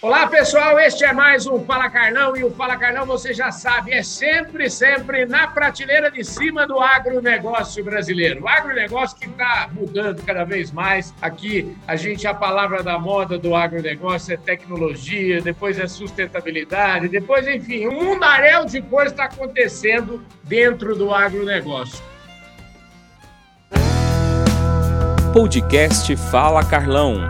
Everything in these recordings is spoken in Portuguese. Olá, pessoal, este é mais um Fala Carnão, e o Fala Carnão, você já sabe, é sempre na prateleira de cima do agronegócio brasileiro. O agronegócio que está mudando cada vez mais. Aqui, a palavra da moda do agronegócio é tecnologia, depois é sustentabilidade, depois, enfim, um mundaréu de coisas está acontecendo dentro do agronegócio. Podcast Fala Carlão.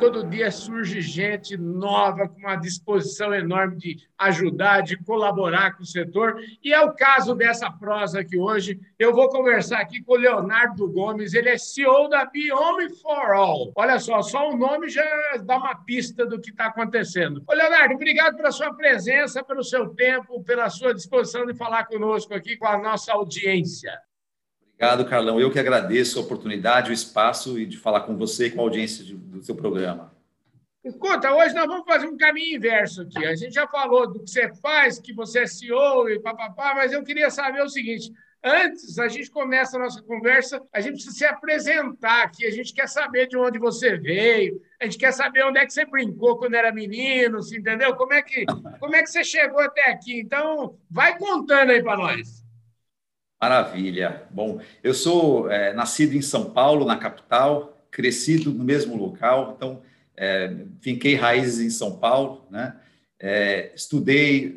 Todo dia surge gente nova com uma disposição enorme de ajudar, de colaborar com o setor. E é o caso dessa prosa aqui hoje. Eu vou conversar aqui com o Leonardo Gomes. Ele é CEO da Biome For All. Olha só o nome já dá uma pista do que está acontecendo. Ô, Leonardo, obrigado pela sua presença, pelo seu tempo, pela sua disposição de falar conosco aqui, com a nossa audiência. Obrigado, Carlão. Eu que agradeço a oportunidade, o espaço e de falar com você e com a audiência do seu programa. Escuta, hoje nós vamos fazer um caminho inverso aqui. A gente já falou do que você faz, que você é CEO e papapá, mas eu queria saber o seguinte. Antes, a gente começa a nossa conversa, a gente precisa se apresentar aqui, a gente quer saber de onde você veio, a gente quer saber onde é que você brincou quando era menino, assim, entendeu? Como é que você chegou até aqui? Então, vai contando aí para nós. Maravilha. Bom, eu sou nascido em São Paulo, na capital, crescido no mesmo local, então finquei raízes em São Paulo, né? Estudei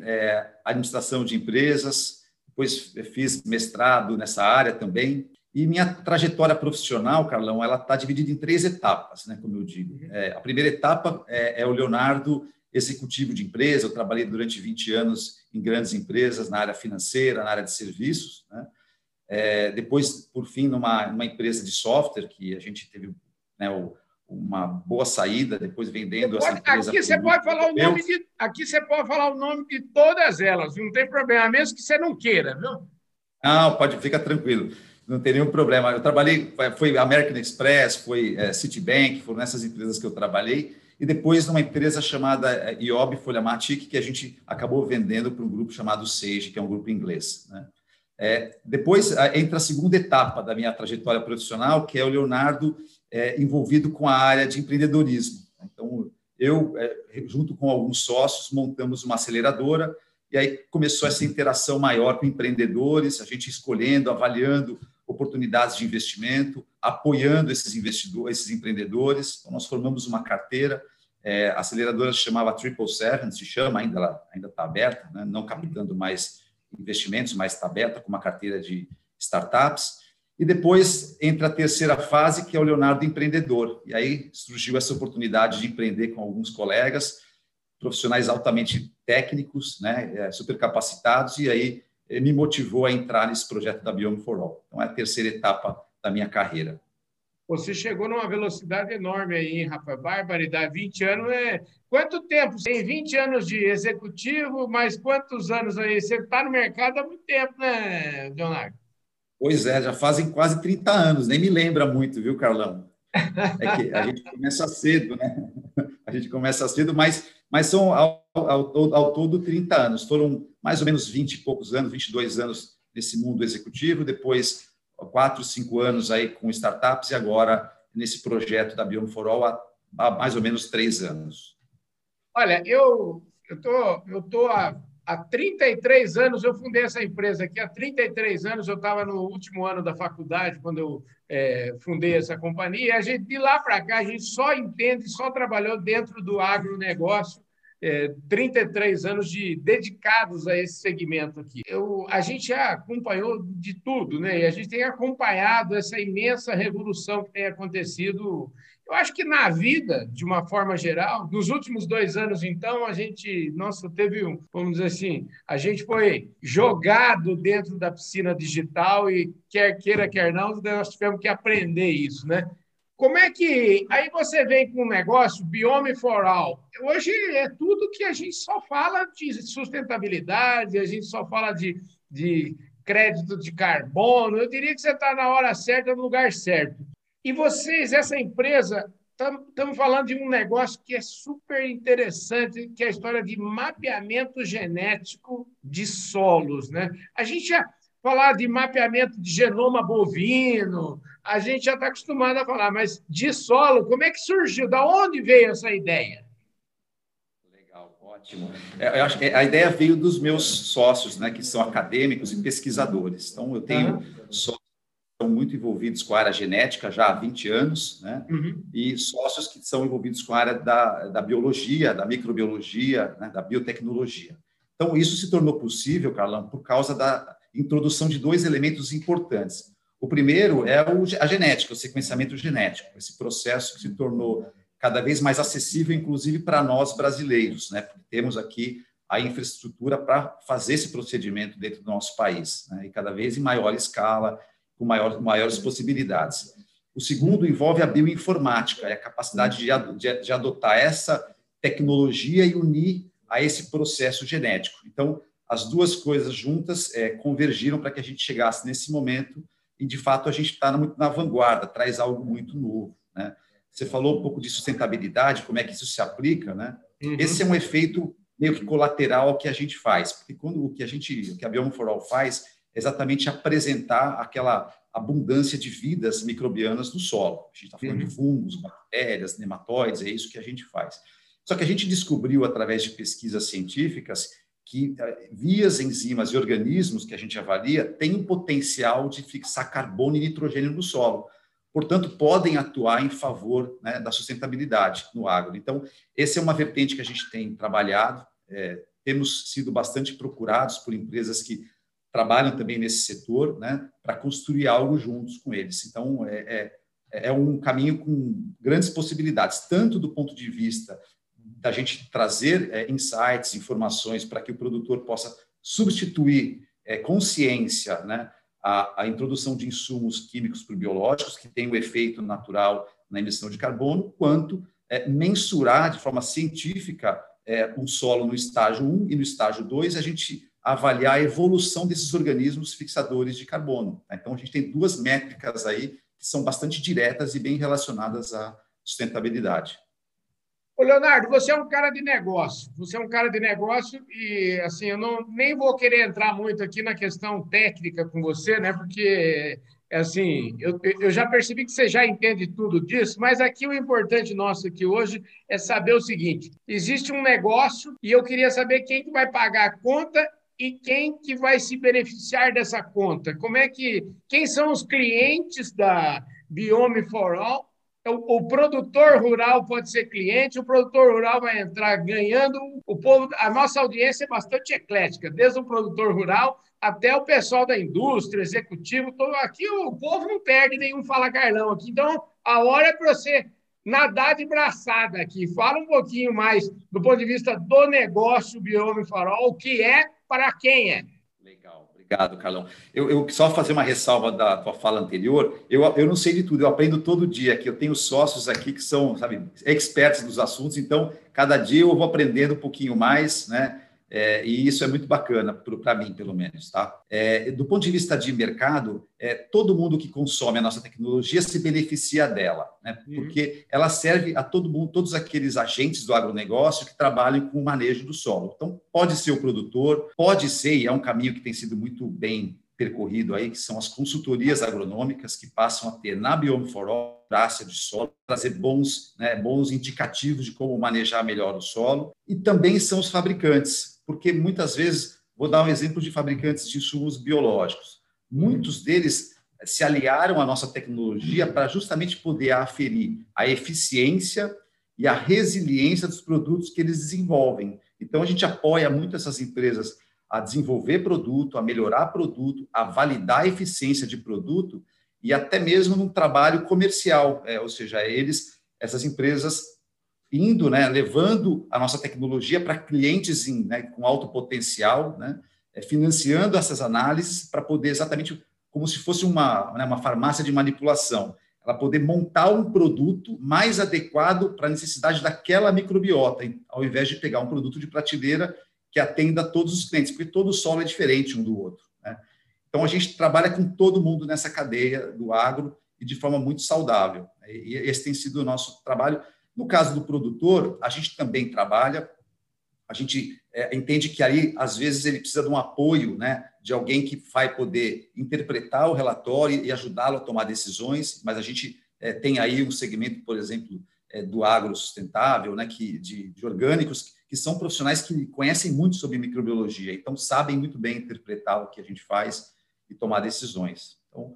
administração de empresas, depois fiz mestrado nessa área também. E minha trajetória profissional, Carlão, ela está dividida em três etapas, né? Como eu digo. A primeira etapa é o Leonardo, executivo de empresa. Eu trabalhei durante 20 anos em grandes empresas, na área financeira, na área de serviços, né? Depois, por fim, numa empresa de software, que a gente teve, né, uma boa saída, depois vendendo essa empresa. Aqui você pode falar o nome de todas elas, não tem problema, mesmo que você não queira, viu? Não, pode, fica tranquilo, não tem nenhum problema. Eu trabalhei, foi American Express, foi Citibank, foram essas empresas que eu trabalhei, e depois numa empresa chamada IOB Folhamatic, que a gente acabou vendendo para um grupo chamado Sage, que é um grupo inglês, né? Depois entra a segunda etapa da minha trajetória profissional, que é o Leonardo envolvido com a área de empreendedorismo. Então, eu, junto com alguns sócios, montamos uma aceleradora, e aí começou essa interação maior com empreendedores, a gente escolhendo, avaliando oportunidades de investimento, apoiando esses empreendedores. Então, nós formamos uma carteira, a aceleradora se chamava Triple Seven, se chama, ainda está aberta, né? Não captando mais investimentos, mas está aberta com uma carteira de startups. E depois entra a terceira fase, que é o Leonardo Empreendedor. E aí surgiu essa oportunidade de empreender com alguns colegas, profissionais altamente técnicos, né? Super capacitados, e aí me motivou a entrar nesse projeto da Biome For All. Então, é a terceira etapa da minha carreira. Você chegou numa velocidade enorme aí, hein, Rafa? Barbaridade, 20 anos é... Quanto tempo? Você tem 20 anos de executivo, mas quantos anos aí? Você está no mercado há muito tempo, né, Leonardo? Pois é, já fazem quase 30 anos, nem me lembra muito, viu, Carlão? É que a gente começa cedo, né? A gente começa cedo, mas são ao todo 30 anos. Foram mais ou menos 20 e poucos anos, 22 anos nesse mundo executivo, depois 4, 5 anos aí com startups e agora nesse projeto da Biome For All há mais ou menos 3 anos. Olha, eu tô há 33 anos, eu fundei essa empresa aqui, há 33 anos eu estava no último ano da faculdade quando eu fundei essa companhia. A gente, de lá para cá, a gente só entende, só trabalhou dentro do agronegócio. 33 anos dedicados a esse segmento aqui. A gente já acompanhou de tudo, né? E a gente tem acompanhado essa imensa revolução que tem acontecido. Eu acho que na vida, de uma forma geral, nos últimos 2 anos, então, a gente, teve um, vamos dizer assim, a gente foi jogado dentro da piscina digital e quer queira, quer não, nós tivemos que aprender isso, né? Como é que... Aí você vem com um negócio, Biome For All. Hoje é tudo que a gente só fala de sustentabilidade, a gente só fala de crédito de carbono. Eu diria que você está na hora certa, no lugar certo. E vocês, essa empresa, estamos falando de um negócio que é super interessante, que é a história de mapeamento genético de solos, né? A gente já... falar de mapeamento de genoma bovino, a gente já está acostumado a falar, mas de solo, como é que surgiu? Da onde veio essa ideia? Legal, ótimo. Eu acho que a ideia veio dos meus sócios, né, que são acadêmicos e pesquisadores. Então, eu tenho sócios que são muito envolvidos com a área genética já há 20 anos, né, e sócios que são envolvidos com a área da biologia, da microbiologia, né, da biotecnologia. Então, isso se tornou possível, Carlão, por causa da introdução de dois elementos importantes. O primeiro é a genética, o sequenciamento genético, esse processo que se tornou cada vez mais acessível, inclusive para nós brasileiros, né? Porque temos aqui a infraestrutura para fazer esse procedimento dentro do nosso país, né? E cada vez em maior escala, com maiores possibilidades. O segundo envolve a bioinformática, é a capacidade de adotar essa tecnologia e unir a esse processo genético. Então, as duas coisas juntas convergiram para que a gente chegasse nesse momento e, de fato, a gente está muito na vanguarda, traz algo muito novo, né? Você falou um pouco de sustentabilidade, como é que isso se aplica, né? Esse é um efeito meio que colateral ao que a gente faz, porque quando o que a Biome For All faz é exatamente apresentar aquela abundância de vidas microbianas no solo. A gente está falando de fungos, bactérias, nematóides, é isso que a gente faz. Só que a gente descobriu, através de pesquisas científicas, que vias, enzimas e organismos que a gente avalia têm o potencial de fixar carbono e nitrogênio no solo. Portanto, podem atuar em favor, né, da sustentabilidade no agro. Então, essa é uma vertente que a gente tem trabalhado. Temos sido bastante procurados por empresas que trabalham também nesse setor, né, para construir algo juntos com eles. Então, é um caminho com grandes possibilidades, tanto do ponto de vista da gente trazer insights, informações para que o produtor possa substituir com ciência, né, a introdução de insumos químicos para biológicos, que tem um efeito natural na emissão de carbono, quanto mensurar de forma científica um solo no estágio 1 e no estágio 2, a gente avaliar a evolução desses organismos fixadores de carbono. Então, a gente tem duas métricas aí que são bastante diretas e bem relacionadas à sustentabilidade. Ô, Leonardo, você é um cara de negócio. Você é um cara de negócio e, assim, eu nem vou querer entrar muito aqui na questão técnica com você, né? Porque, assim, eu já percebi que você já entende tudo disso, mas aqui o importante nosso aqui hoje é saber o seguinte: existe um negócio e eu queria saber quem que vai pagar a conta e quem que vai se beneficiar dessa conta. Quem são os clientes da Biome For All? O produtor rural pode ser cliente, o produtor rural vai entrar ganhando. O povo, a nossa audiência é bastante eclética, desde o produtor rural até o pessoal da indústria, executivo. Aqui o povo não perde nenhum Fala Carlão aqui. Então, a hora é para você nadar de braçada aqui. Fala um pouquinho mais do ponto de vista do negócio Biome For All, o que é, para quem é. Legal. Obrigado, Carlão. Eu só fazer uma ressalva da tua fala anterior, eu não sei de tudo, eu aprendo todo dia aqui, eu tenho sócios aqui que são, sabe, expertos nos assuntos, então, cada dia eu vou aprendendo um pouquinho mais, né? E isso é muito bacana, para mim, pelo menos, tá? Do ponto de vista de mercado, todo mundo que consome a nossa tecnologia se beneficia dela, né? Porque ela serve a todo mundo, todos aqueles agentes do agronegócio que trabalham com o manejo do solo. Então, pode ser o produtor, pode ser, e é um caminho que tem sido muito bem percorrido aí, que são as consultorias agronômicas que passam a ter na Biome For All traça de solo, trazer bons, né, bons indicativos de como manejar melhor o solo. E também são os fabricantes, porque muitas vezes, vou dar um exemplo de fabricantes de insumos biológicos, muitos deles se aliaram à nossa tecnologia para justamente poder aferir a eficiência e a resiliência dos produtos que eles desenvolvem. Então, a gente apoia muito essas empresas a desenvolver produto, a melhorar produto, a validar a eficiência de produto e até mesmo num trabalho comercial, ou seja, essas empresas indo, né, levando a nossa tecnologia para clientes com alto potencial, né, financiando essas análises para poder exatamente como se fosse uma farmácia de manipulação, ela poder montar um produto mais adequado para a necessidade daquela microbiota, ao invés de pegar um produto de prateleira que atenda a todos os clientes, porque todo solo é diferente um do outro, né? Então, a gente trabalha com todo mundo nessa cadeia do agro e de forma muito saudável, né? E esse tem sido o nosso trabalho. No caso do produtor, a gente também trabalha a gente entende que aí, às vezes, ele precisa de um apoio, né, de alguém que vai poder interpretar o relatório e ajudá-lo a tomar decisões, mas a gente tem aí um segmento, por exemplo, do agro sustentável, né, de orgânicos, que são profissionais que conhecem muito sobre microbiologia, então sabem muito bem interpretar o que a gente faz e tomar decisões. Então,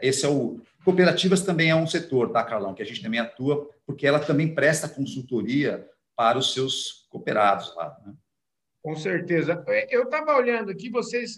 esse é o... Cooperativas também é um setor, tá, Carlão, que a gente também atua, porque ela também presta consultoria para os seus cooperados lá, né? Com certeza. Eu estava olhando aqui, vocês,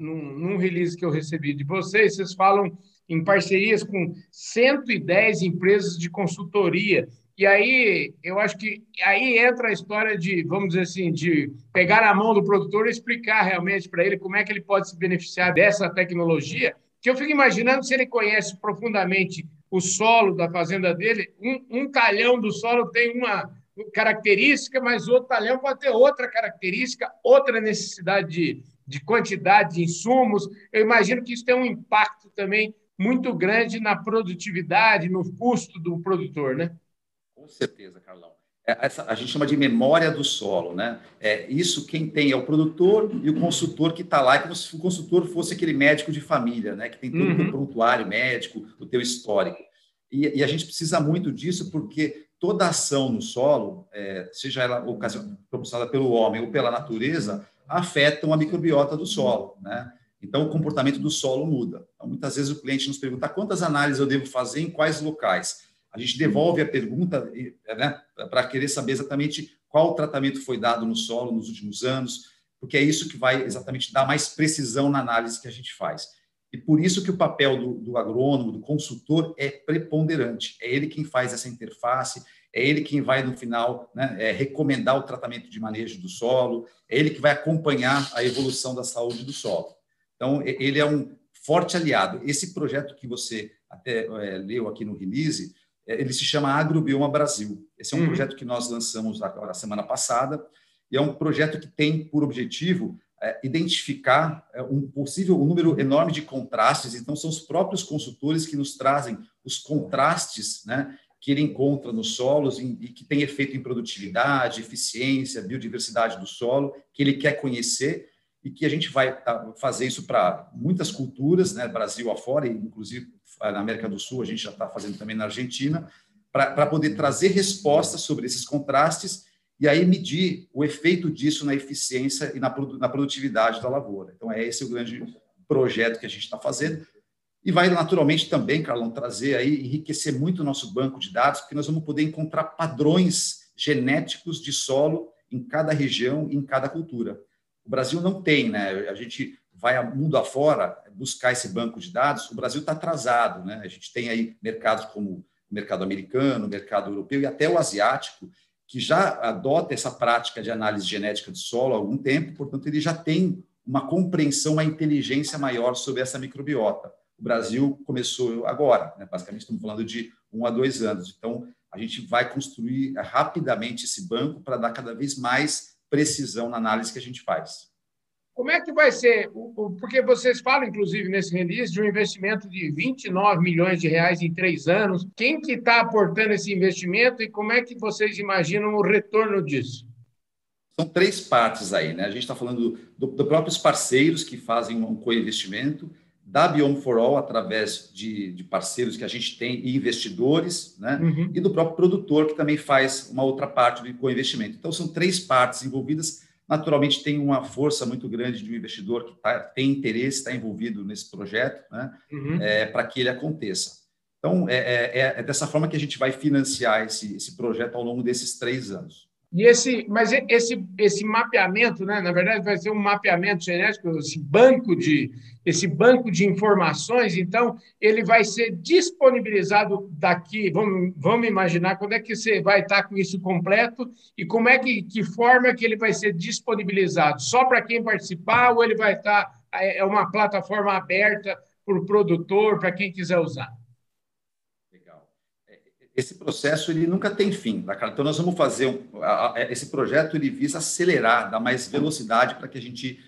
num release que eu recebi de vocês, vocês falam em parcerias com 110 empresas de consultoria. E aí, eu acho que aí entra a história de, vamos dizer assim, de pegar a mão do produtor e explicar realmente para ele como é que ele pode se beneficiar dessa tecnologia, que eu fico imaginando se ele conhece profundamente o solo da fazenda dele, um talhão do solo tem uma característica, mas outro talhão pode ter outra característica, outra necessidade de quantidade de insumos. Eu imagino que isso tem um impacto também muito grande na produtividade, no custo do produtor, né? Com certeza, Carlão. A gente chama de memória do solo, né? Isso quem tem é o produtor e o consultor que está lá, é como se o consultor fosse aquele médico de família, né? Que tem todo o teu prontuário médico, o teu histórico. E a gente precisa muito disso porque toda ação no solo, seja ela propulsada pelo homem ou pela natureza, afetam a microbiota do solo, né? Então, o comportamento do solo muda. Então, muitas vezes o cliente nos pergunta quantas análises eu devo fazer em quais locais. A gente devolve a pergunta, né, para querer saber exatamente qual tratamento foi dado no solo nos últimos anos, porque é isso que vai exatamente dar mais precisão na análise que a gente faz. E por isso que o papel do agrônomo, do consultor, é preponderante. É ele quem faz essa interface, é ele quem vai, no final, né, recomendar o tratamento de manejo do solo, é ele que vai acompanhar a evolução da saúde do solo. Então, ele é um forte aliado. Esse projeto que você até leu aqui no release, ele se chama Agrobioma Brasil. Esse é um projeto que nós lançamos agora, semana passada, e é um projeto que tem por objetivo identificar um número enorme de contrastes. Então, são os próprios consultores que nos trazem os contrastes, né, que ele encontra nos solos e que tem efeito em produtividade, eficiência, biodiversidade do solo, que ele quer conhecer e que a gente vai fazer isso para muitas culturas, né, Brasil afora, inclusive na América do Sul, a gente já está fazendo também na Argentina, para poder trazer respostas sobre esses contrastes e aí medir o efeito disso na eficiência e na produtividade da lavoura. Então, esse é o grande projeto que a gente está fazendo. E vai, naturalmente, também, Carlão, trazer aí, enriquecer muito o nosso banco de dados, porque nós vamos poder encontrar padrões genéticos de solo em cada região, em cada cultura. O Brasil não tem, né? A gente vai mundo afora buscar esse banco de dados, o Brasil está atrasado, né? A gente tem aí mercados como o mercado americano, o mercado europeu e até o asiático, que já adota essa prática de análise genética de solo há algum tempo, portanto, ele já tem uma compreensão, uma inteligência maior sobre essa microbiota. O Brasil começou agora, né? Basicamente estamos falando de 1 a 2 anos. Então, a gente vai construir rapidamente esse banco para dar cada vez mais precisão na análise que a gente faz. Como é que vai ser? Porque vocês falam, inclusive, nesse release, de um investimento de 29 milhões de reais em 3 anos. Quem que está aportando esse investimento e como é que vocês imaginam o retorno disso? São 3 partes aí, né? A gente está falando dos próprios parceiros que fazem um co-investimento, da Biome For All, através de parceiros que a gente tem e investidores, né? E do próprio produtor, que também faz uma outra parte do co-investimento. Então, são 3 partes envolvidas. Naturalmente, tem uma força muito grande de um investidor que tem interesse, está envolvido nesse projeto, né? Para que ele aconteça. Então, é dessa forma que a gente vai financiar esse projeto ao longo desses 3 anos. E esse mapeamento, né? Na verdade, vai ser um mapeamento genético, esse banco de informações, então, ele vai ser disponibilizado daqui, vamos imaginar quando é que você vai estar com isso completo e como é que forma que ele vai ser disponibilizado, só para quem participar ou ele vai estar, é uma plataforma aberta para o produtor, para quem quiser usar? Esse processo ele nunca tem fim, tá, cara? Então, nós vamos fazer... Esse projeto ele visa acelerar, dar mais velocidade para que a gente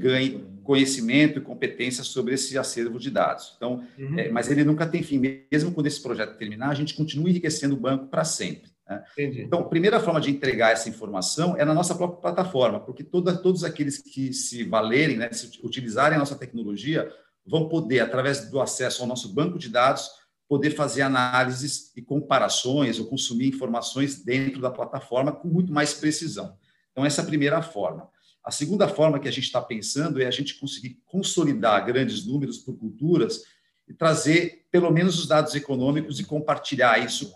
ganhe conhecimento e competência sobre esse acervo de dados. Então, mas ele nunca tem fim. Mesmo quando esse projeto terminar, a gente continua enriquecendo o banco para sempre. Entendi. Então, a primeira forma de entregar essa informação é na nossa própria plataforma, porque todos aqueles que se valerem, né, se utilizarem a nossa tecnologia, vão poder, através do acesso ao nosso banco de dados, poder fazer análises e comparações ou consumir informações dentro da plataforma com muito mais precisão. Então, essa é a primeira forma. A segunda forma que a gente está pensando é a gente conseguir consolidar grandes números por culturas e trazer, pelo menos, os dados econômicos e compartilhar isso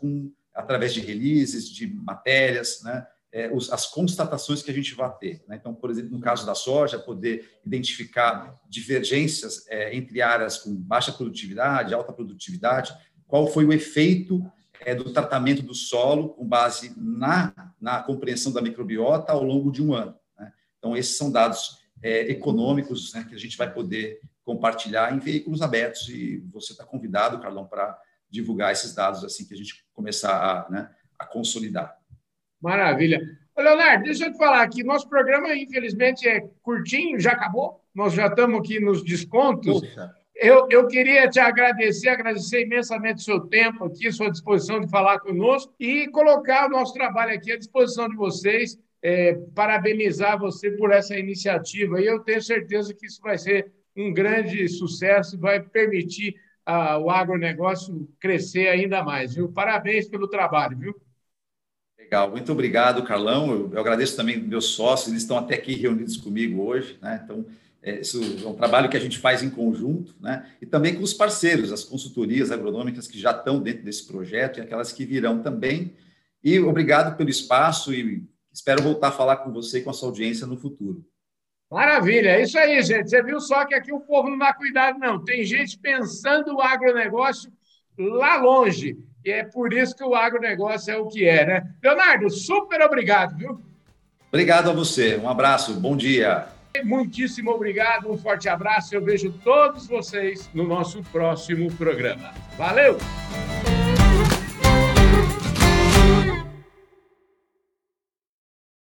através de releases, de matérias, né? As constatações que a gente vai ter. Né? Então, por exemplo, no caso da soja, poder identificar divergências entre áreas com baixa produtividade, alta produtividade, qual foi o efeito do tratamento do solo com base na compreensão da microbiota ao longo de um ano. Né? Então, esses são dados econômicos, né, que a gente vai poder compartilhar em veículos abertos, e você está convidado, Carlão, para divulgar esses dados assim que a gente começar a consolidar. Maravilha. Leonardo, deixa eu te falar aqui, nosso programa, infelizmente, é curtinho, já acabou, nós já estamos aqui nos descontos. Eu queria te agradecer imensamente o seu tempo aqui, sua disposição de falar conosco e colocar o nosso trabalho aqui à disposição de vocês, parabenizar você por essa iniciativa. E eu tenho certeza que isso vai ser um grande sucesso e vai permitir o agronegócio crescer ainda mais, viu? Parabéns pelo trabalho, viu? Legal, muito obrigado, Carlão. Eu agradeço também meus sócios, eles estão até aqui reunidos comigo hoje, né? Então, isso é um trabalho que a gente faz em conjunto, né? E também com os parceiros, as consultorias agronômicas que já estão dentro desse projeto e aquelas que virão também. E obrigado pelo espaço e espero voltar a falar com você e com a sua audiência no futuro. Maravilha, é isso aí, gente. Você viu só que aqui o povo não dá cuidado, não. Tem gente pensando o agronegócio lá longe. E é por isso que o agronegócio é o que é, né? Leonardo, super obrigado, viu? Obrigado a você. Um abraço, bom dia. Muitíssimo obrigado, um forte abraço. Eu vejo todos vocês no nosso próximo programa. Valeu!